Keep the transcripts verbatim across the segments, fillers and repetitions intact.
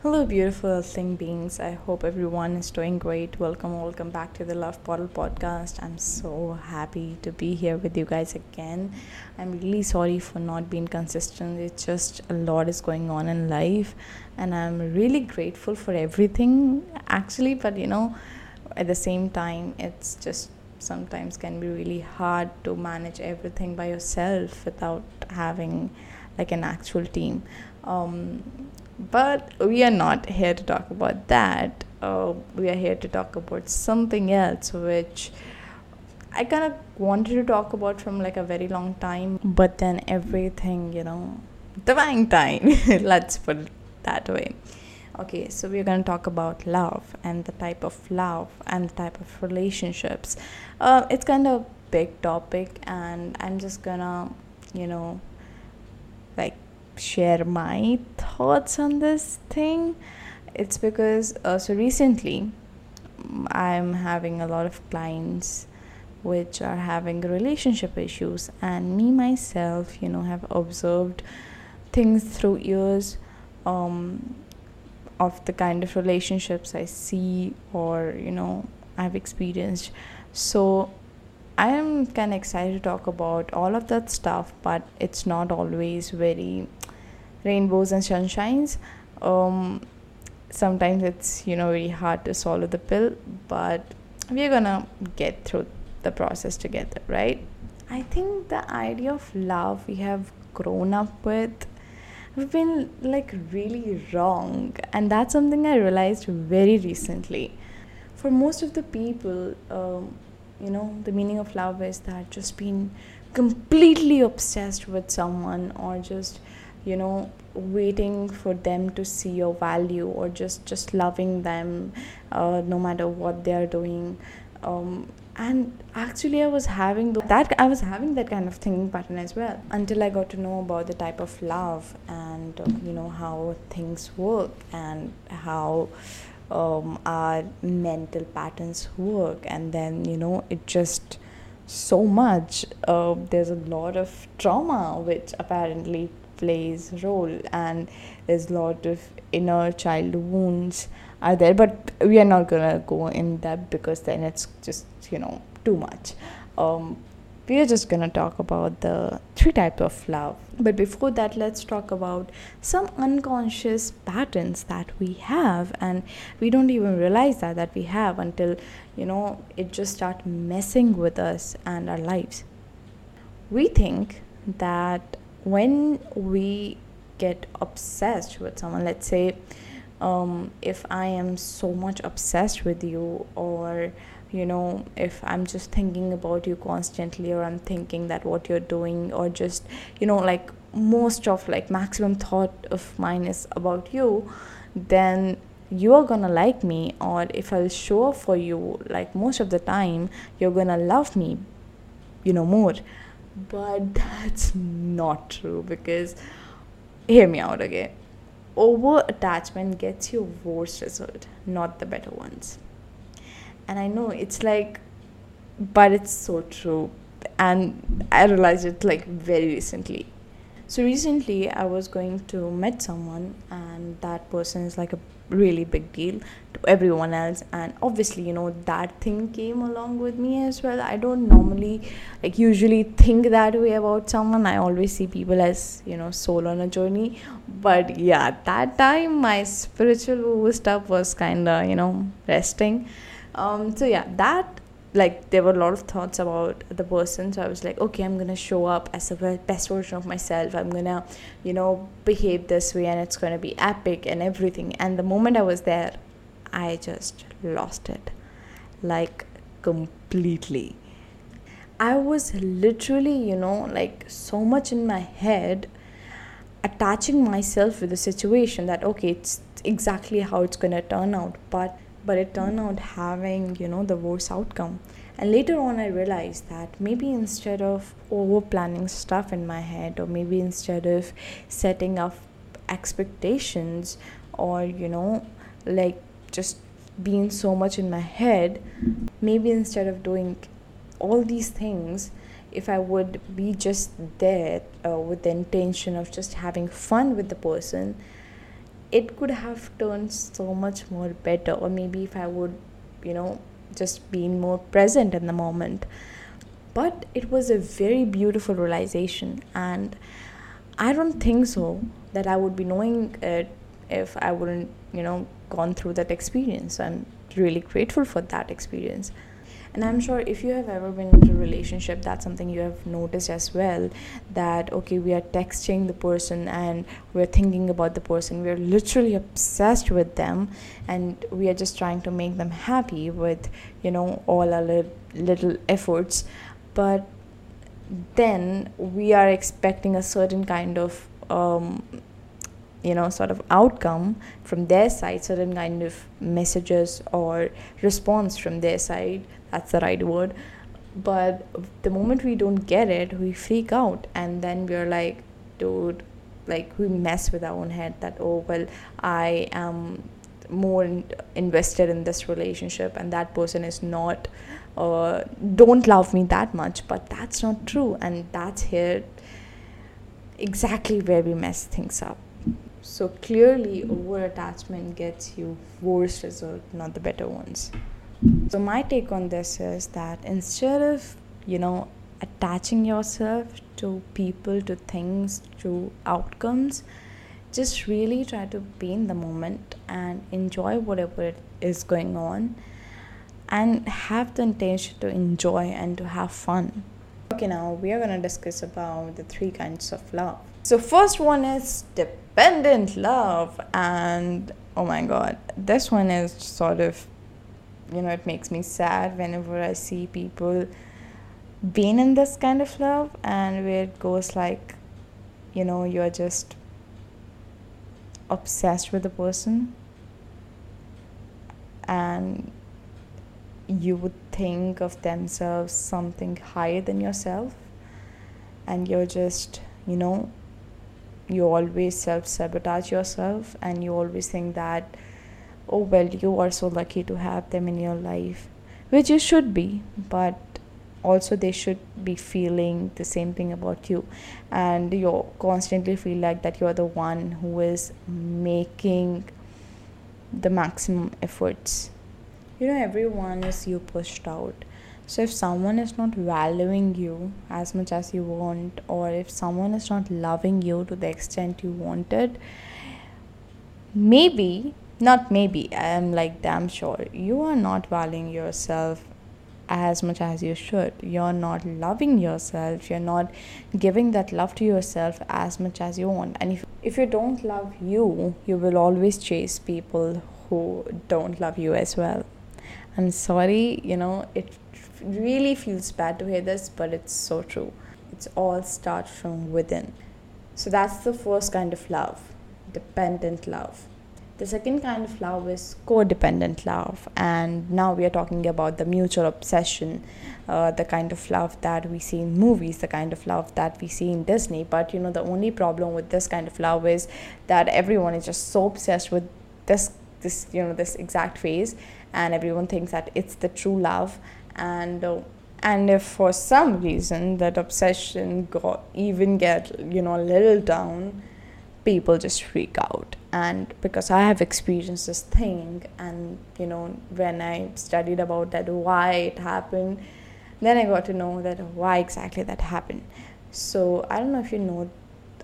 Hello beautiful thing beings, I hope everyone is doing great. Welcome, welcome back to the Love Bottle podcast. I'm so happy to be here with you guys again. I'm really sorry for not being consistent. It's just a lot is going on in life and I'm really grateful for everything actually, but you know, at the same time it's just sometimes can be really hard to manage everything by yourself without having like an actual team. Um, But we are not here to talk about that. Uh, we are here to talk about something else, which I kind of wanted to talk about from like a very long time. But then everything, you know, divine time. Let's put it that way. Okay, so we're going to talk about love and the type of love and the type of relationships. Uh, it's kind of a big topic and I'm just going to, you know, like, share my thoughts on this thing. It's because uh, so recently I'm having a lot of clients which are having relationship issues, and me myself, you know, have observed things through years um, of the kind of relationships I see or, you know, I've experienced. So I am kind of excited to talk about all of that stuff, but it's not always very rainbows and sunshines. Um, sometimes it's, you know, very hard to swallow the pill, but we're gonna get through the process together, right? I think the idea of love we have grown up with, we've been like really wrong, and that's something I realized very recently. For most of the people, um, you know, the meaning of love is that just being completely obsessed with someone, or just, you know, waiting for them to see your value, or just, just loving them uh, no matter what they are doing. Um, and actually, I was having the, that I was having that kind of thinking pattern as well, until I got to know about the type of love and uh, you know, how things work and how um, our mental patterns work. And then, you know, it just so much. Uh, there's a lot of trauma which apparently plays a role, and there's a lot of inner child wounds are there, but we are not gonna go in depth because then it's just, you know, too much. Um, we are just gonna talk about the three types of love, but before that let's talk about some unconscious patterns that we have, and we don't even realize that that we have until, you know, it just starts messing with us and our lives. We think that when we get obsessed with someone, let's say um, if I am so much obsessed with you, or, you know, if I'm just thinking about you constantly, or I'm thinking that what you're doing, or just, you know, like most of like maximum thought of mine is about you, then you are gonna like me, or if I'll show up for you like most of the time, you're gonna love me, you know, more. But that's not true, because hear me out again. Over attachment gets you worse result, not the better ones. And I know it's like, but it's so true, and I realized it like very recently. So recently I was going to meet someone, and that person is like a really big deal to everyone else, and obviously, you know, that thing came along with me as well. I don't normally like usually think that way about someone. I always see people as, you know, soul on a journey, but yeah, that time my spiritual stuff was kind of, you know, resting. Um so yeah, that like there were a lot of thoughts about the person. So I was like, okay, I'm gonna show up as the best version of myself, I'm gonna, you know, behave this way, and it's gonna be epic and everything. And the moment I was there, I just lost it, like completely. I was literally, you know, like so much in my head, attaching myself with the situation that okay, it's exactly how it's gonna turn out, but But it turned out having, you know, the worst outcome. And later on I realized that maybe instead of over planning stuff in my head, or maybe instead of setting up expectations, or, you know, like just being so much in my head, maybe instead of doing all these things, if I would be just there uh, with the intention of just having fun with the person, it could have turned so much more better, or maybe if I would, you know, just been more present in the moment. But it was a very beautiful realization, and I don't think so that I would be knowing it if I wouldn't, you know, gone through that experience. I'm really grateful for that experience. And I'm sure if you have ever been in a relationship, that's something you have noticed as well, that, okay, we are texting the person and we're thinking about the person. We're literally obsessed with them, and we are just trying to make them happy with, you know, all our li- little efforts. But then we are expecting a certain kind of, um, you know, sort of outcome from their side, certain kind of messages or response from their side. That's the right word. But the moment we don't get it, we freak out, and then we're like, dude, like, we mess with our own head that, oh, well, I am more in- invested in this relationship, and that person is not, uh, don't love me that much. But that's not true, and that's here exactly where we mess things up. So clearly, over-attachment gets you worse results, not the better ones. So my take on this is that instead of, you know, attaching yourself to people, to things, to outcomes, just really try to be in the moment and enjoy whatever is going on, and have the intention to enjoy and to have fun. Okay, now we are going to discuss about the three kinds of love. So first one is dependent love, and oh my god, this one is sort of, you know, it makes me sad whenever I see people being in this kind of love, and where it goes like, you know, you're just obsessed with a person, and you would think of themselves something higher than yourself, and you're just, you know, you always self-sabotage yourself, and you always think that, oh, well, you are so lucky to have them in your life, which you should be, but also they should be feeling the same thing about you, and you constantly feel like that you're the one who is making the maximum efforts. You know, everyone is you pushed out. So if someone is not valuing you as much as you want, or if someone is not loving you to the extent you wanted, maybe Not maybe, I am like damn sure, you are not valuing yourself as much as you should. You're not loving yourself. You're not giving that love to yourself as much as you want. And if, if you don't love you, you will always chase people who don't love you as well. I'm sorry, you know, it really feels bad to hear this, but it's so true. It's all starts from within. So that's the first kind of love, dependent love. The second kind of love is codependent love, and now we are talking about the mutual obsession, uh, the kind of love that we see in movies, the kind of love that we see in Disney. But you know, the only problem with this kind of love is that everyone is just so obsessed with this, this you know, this exact phase, and everyone thinks that it's the true love. And uh, and if for some reason that obsession got even get you know a little down, people just freak out. And because I have experienced this thing, and you know, when I studied about that, why it happened, then I got to know that why exactly that happened. So I don't know if you know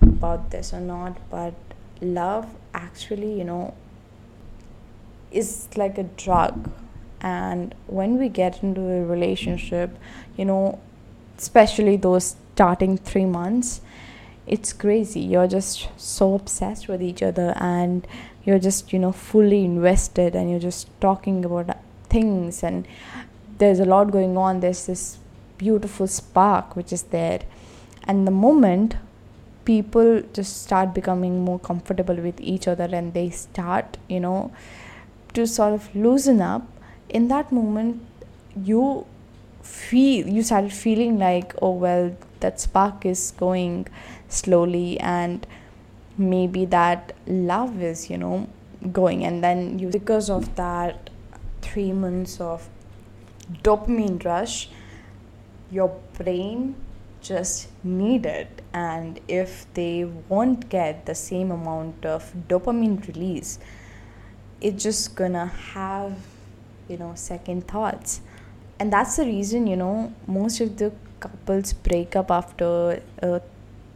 about this or not, but love actually, you know, is like a drug. And when we get into a relationship, you know, especially those starting three months, it's crazy. You're just so obsessed with each other, and you're just, you know, fully invested, and you're just talking about things, and there's a lot going on. There's this beautiful spark which is there, and the moment people just start becoming more comfortable with each other, and they start, you know, to sort of loosen up, in that moment you feel you started feeling like, oh, well, that spark is going slowly, and maybe that love is, you know, going. And then you, because of that three months of dopamine rush, your brain just need it, and if they won't get the same amount of dopamine release, it's just gonna have, you know, second thoughts. And that's the reason, you know, most of the couples break up after uh,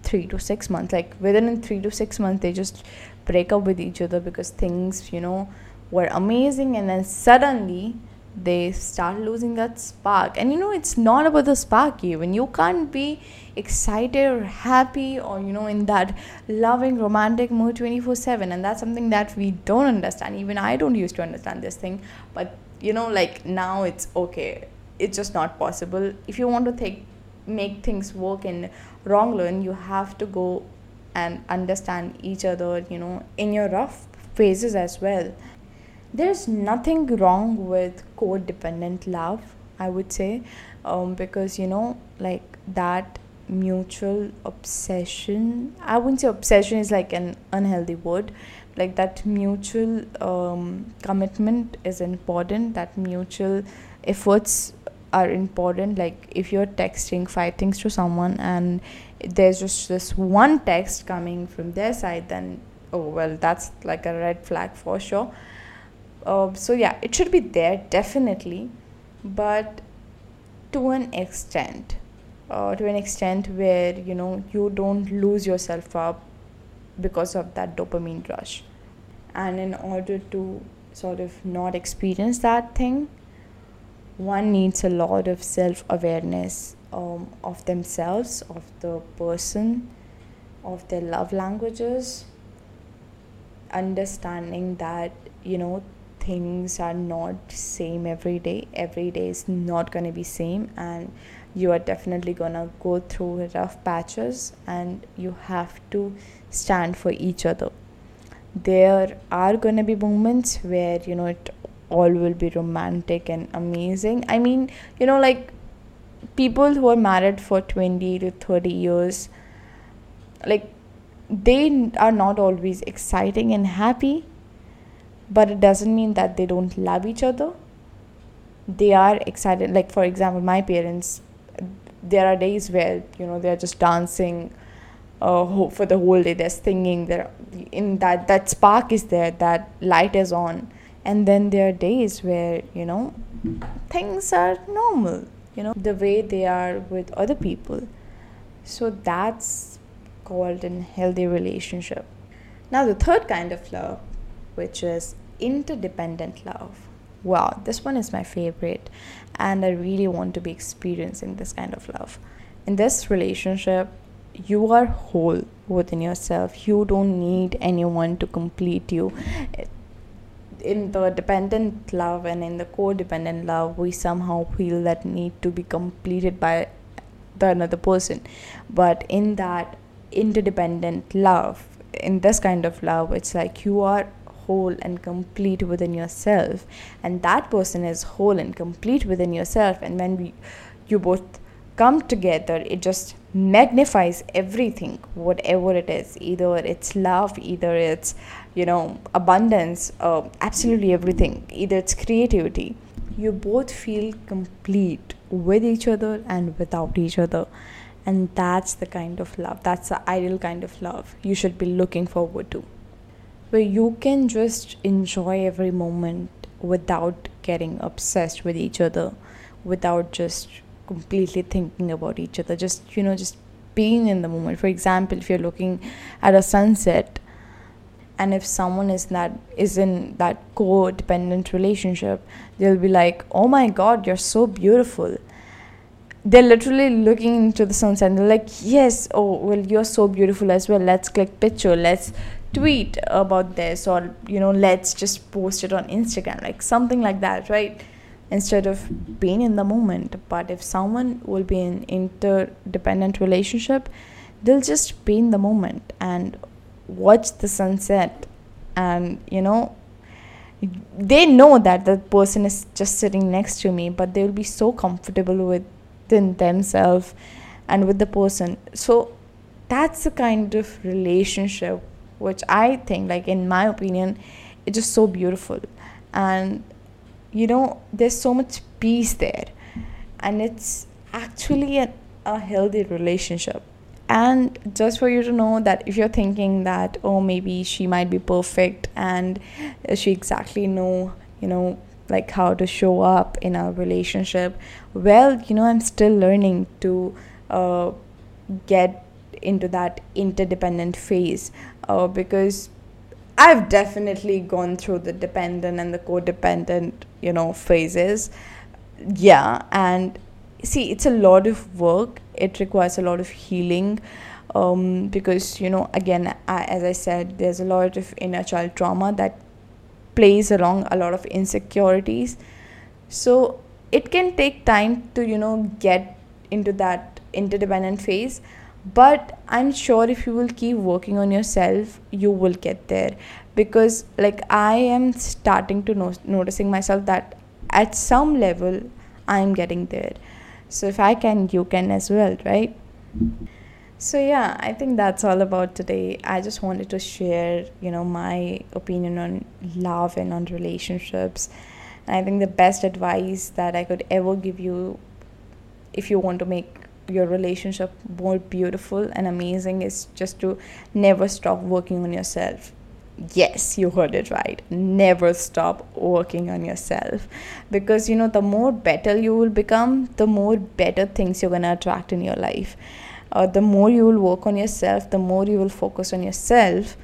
three to six months. Like within three to six months, they just break up with each other because things, you know, were amazing, and then suddenly they start losing that spark. And you know, it's not about the spark even. You can't be excited or happy or, you know, in that loving romantic mood twenty-four seven. And that's something that we don't understand. Even I don't used to understand this thing, but you know, like now it's okay. It's just not possible. If you want to take make things work in wrong learn, you have to go and understand each other, you know, in your rough phases as well. There's nothing wrong with codependent love, I would say, um, because, you know, like that mutual obsession, I wouldn't say obsession is like an unhealthy word, like that mutual um, commitment is important, that mutual efforts are important. Like if you're texting five things to someone and there's just this one text coming from their side, then, oh, well, that's like a red flag for sure. Uh, so yeah, it should be there definitely, but to an extent, uh, to an extent where, you know, you don't lose yourself up because of that dopamine rush. And in order to sort of not experience that thing, one needs a lot of self-awareness um, of themselves, of the person, of their love languages, understanding that, you know, things are not same every day. Every day is not going to be same, and you are definitely going to go through rough patches, and you have to stand for each other. There are going to be moments where, you know, it all will be romantic and amazing. I mean, you know, like people who are married for twenty to thirty years, like they are not always exciting and happy. But it doesn't mean that they don't love each other. They are excited. Like, for example, my parents, there are days where, you know, they're just dancing uh, for the whole day. They're singing. They're in that, that spark is there. That light is on. And then there are days where, you know, things are normal, you know, the way they are with other people. So that's called a healthy relationship. Now, the third kind of love, which is interdependent love. Wow, this one is my favorite, and I really want to be experiencing this kind of love. In this relationship, you are whole within yourself. You don't need anyone to complete you. In the dependent love and in the codependent love, we somehow feel that need to be completed by the another person. But in that interdependent love, in this kind of love, it's like you are whole and complete within yourself, and that person is whole and complete within yourself, and when we, you both come together, it just magnifies everything, whatever it is. Either it's love, either it's, you know, abundance, uh, absolutely everything, either it's creativity. You both feel complete with each other and without each other, and that's the kind of love, that's the ideal kind of love you should be looking forward to, where you can just enjoy every moment without getting obsessed with each other, without just completely thinking about each other, just, you know, just being in the moment. For example, if you're looking at a sunset, and if someone is that is in that codependent relationship, they'll be like, oh my god, you're so beautiful. They're literally looking into the sunset and they're like, yes, oh well, you're so beautiful as well, let's click picture, let's tweet about this, or, you know, let's just post it on Instagram, like something like that, right? Instead of being in the moment. But if someone will be in interdependent relationship, they'll just be in the moment and watch the sunset, and, you know, they know that the person is just sitting next to me, but they'll be so comfortable within themselves and with the person. So that's the kind of relationship which I think, like, in my opinion, it's just so beautiful. And, you know, there's so much peace there. And it's actually an a healthy relationship. And just for you to know that if you're thinking that, oh, maybe she might be perfect and she exactly know, you know, like how to show up in a relationship, well, you know, I'm still learning to uh, get into that interdependent phase uh, because I've definitely gone through the dependent and the codependent, you know, phases. Yeah, and see, it's a lot of work. It requires a lot of healing um, because, you know, again, I, as I said, there's a lot of inner child trauma that plays along, a lot of insecurities. So it can take time to, you know, get into that interdependent phase. But I'm sure if you will keep working on yourself, you will get there. Because like I am starting to no- noticing myself that at some level, I'm getting there. So if I can, you can as well, right? So yeah, I think that's all about today. I just wanted to share, you know, my opinion on love and on relationships. And I think the best advice that I could ever give you if you want to make your relationship more beautiful and amazing is just to never stop working on yourself. Yes, you heard it right. Never stop working on yourself, because you know, the more better you will become, the more better things you're gonna attract in your life. Uh, the more you will work on yourself, the more you will focus on yourself,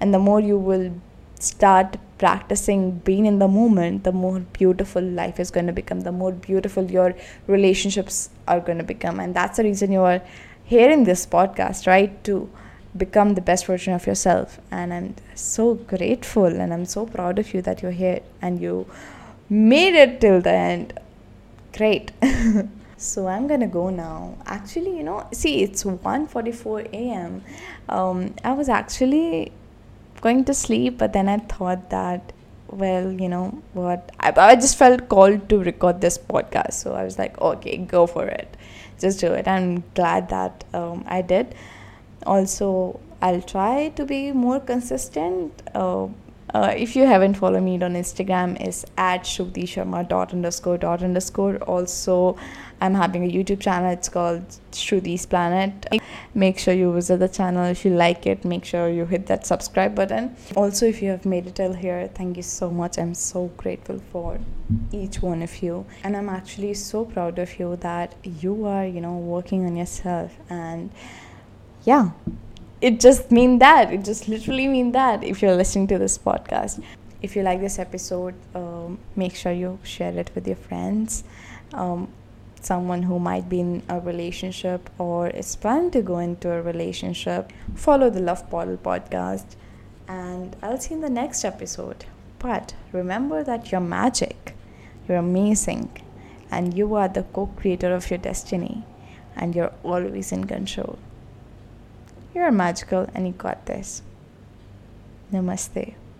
and the more you will start practicing being in the moment, the more beautiful life is going to become, the more beautiful your relationships are going to become. And that's the reason you are hearing this podcast, right? To become the best version of yourself. And I'm so grateful and I'm so proud of you that you're here and you made it till the end. Great. So I'm gonna go now. Actually, you know, see, it's one forty-four a.m. Um, I was actually going to sleep, but then I thought that, well, you know what, I, I just felt called to record this podcast. So I was like, okay, go for it. Just do it. I'm glad that um, I did. Also, I'll try to be more consistent. Uh, Uh, if you haven't followed me on Instagram, is at Shruti Sharma dot underscore dot underscore. Also, I'm having a YouTube channel. It's called Shruti's Planet. Make sure you visit the channel. If you like it, make sure you hit that subscribe button. Also, if you have made it till here, thank you so much. I'm so grateful for each one of you. And I'm actually so proud of you that you are, you know, working on yourself. And yeah. It just mean that. It just literally mean that if you're listening to this podcast. If you like this episode, um, make sure you share it with your friends. Um, someone who might be in a relationship or is planning to go into a relationship. Follow the Love Bottle podcast. And I'll see you in the next episode. But remember that you're magic. You're amazing. And you are the co-creator of your destiny. And you're always in control. You're magical and you got this. Namaste.